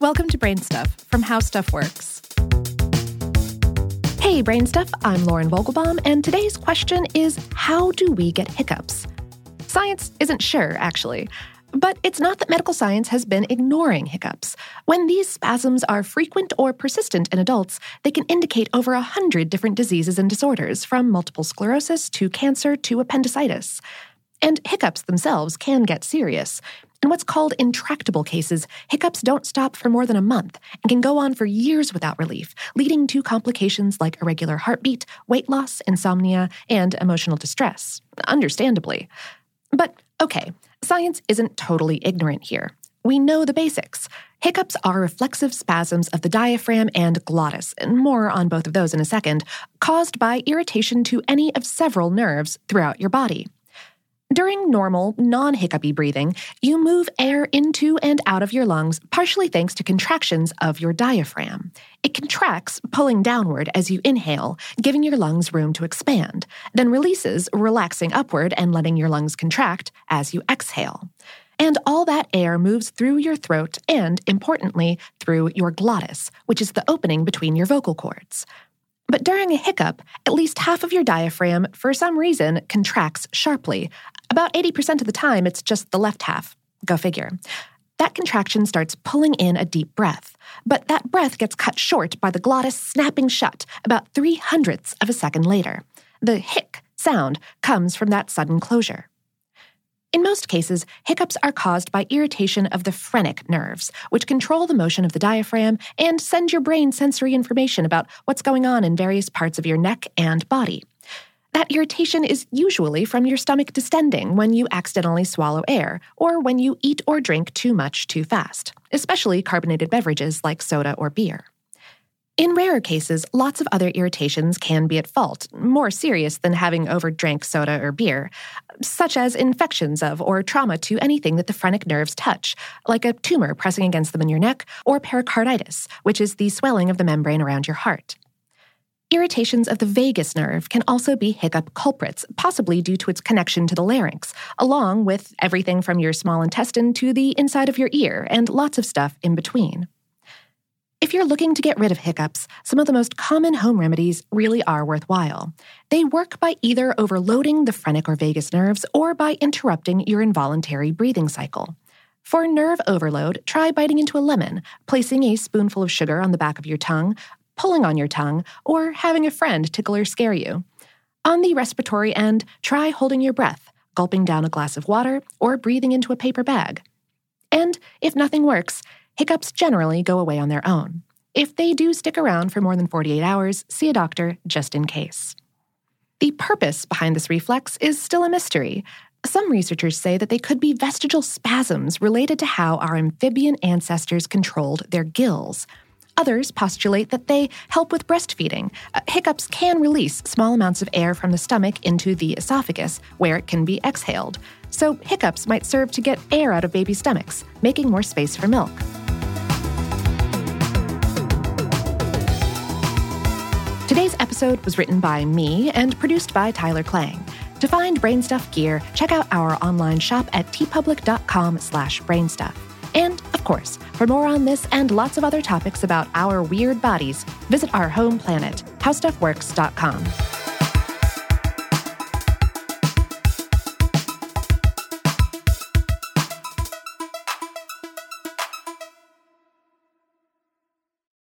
Welcome to BrainStuff from How Stuff Works. Hey, BrainStuff, I'm Lauren Vogelbaum, and today's question is, how do we get hiccups? Science isn't sure, actually. But it's not that medical science has been ignoring hiccups. When these spasms are frequent or persistent in adults, they can indicate over 100 different diseases and disorders, from multiple sclerosis to cancer to appendicitis. And hiccups themselves can get serious. In what's called intractable cases, hiccups don't stop for more than a month and can go on for years without relief, leading to complications like irregular heartbeat, weight loss, insomnia, and emotional distress, understandably. But okay, science isn't totally ignorant here. We know the basics. Hiccups are reflexive spasms of the diaphragm and glottis, and more on both of those in a second, caused by irritation to any of several nerves throughout your body. During normal, non-hiccupy breathing, you move air into and out of your lungs, partially thanks to contractions of your diaphragm. It contracts, pulling downward as you inhale, giving your lungs room to expand, then releases, relaxing upward and letting your lungs contract as you exhale. And all that air moves through your throat and, importantly, through your glottis, which is the opening between your vocal cords. But during a hiccup, at least half of your diaphragm, for some reason, contracts sharply. About 80% of the time, it's just the left half. Go figure. That contraction starts pulling in a deep breath, but that breath gets cut short by the glottis snapping shut about 0.03 seconds later. The hic sound comes from that sudden closure. In most cases, hiccups are caused by irritation of the phrenic nerves, which control the motion of the diaphragm and send your brain sensory information about what's going on in various parts of your neck and body. That irritation is usually from your stomach distending when you accidentally swallow air or when you eat or drink too much too fast, especially carbonated beverages like soda or beer. In rarer cases, lots of other irritations can be at fault, more serious than having overdrank soda or beer, such as infections of or trauma to anything that the phrenic nerves touch, like a tumor pressing against them in your neck, or pericarditis, which is the swelling of the membrane around your heart. Irritations of the vagus nerve can also be hiccup culprits, possibly due to its connection to the larynx, along with everything from your small intestine to the inside of your ear and lots of stuff in between. If you're looking to get rid of hiccups, some of the most common home remedies really are worthwhile. They work by either overloading the phrenic or vagus nerves or by interrupting your involuntary breathing cycle. For nerve overload, try biting into a lemon, placing a spoonful of sugar on the back of your tongue, pulling on your tongue, or having a friend tickle or scare you. On the respiratory end, try holding your breath, gulping down a glass of water, or breathing into a paper bag. And if nothing works, hiccups generally go away on their own. If they do stick around for more than 48 hours, see a doctor just in case. The purpose behind this reflex is still a mystery. Some researchers say that they could be vestigial spasms related to how our amphibian ancestors controlled their gills. Others postulate that they help with breastfeeding. Hiccups can release small amounts of air from the stomach into the esophagus, where it can be exhaled. So hiccups might serve to get air out of baby stomachs, making more space for milk. Today's episode was written by me and produced by Tyler Klang. To find BrainStuff gear, check out our online shop at tpublic.com/brainstuff. And, of course, for more on this and lots of other topics about our weird bodies, visit our home planet, howstuffworks.com.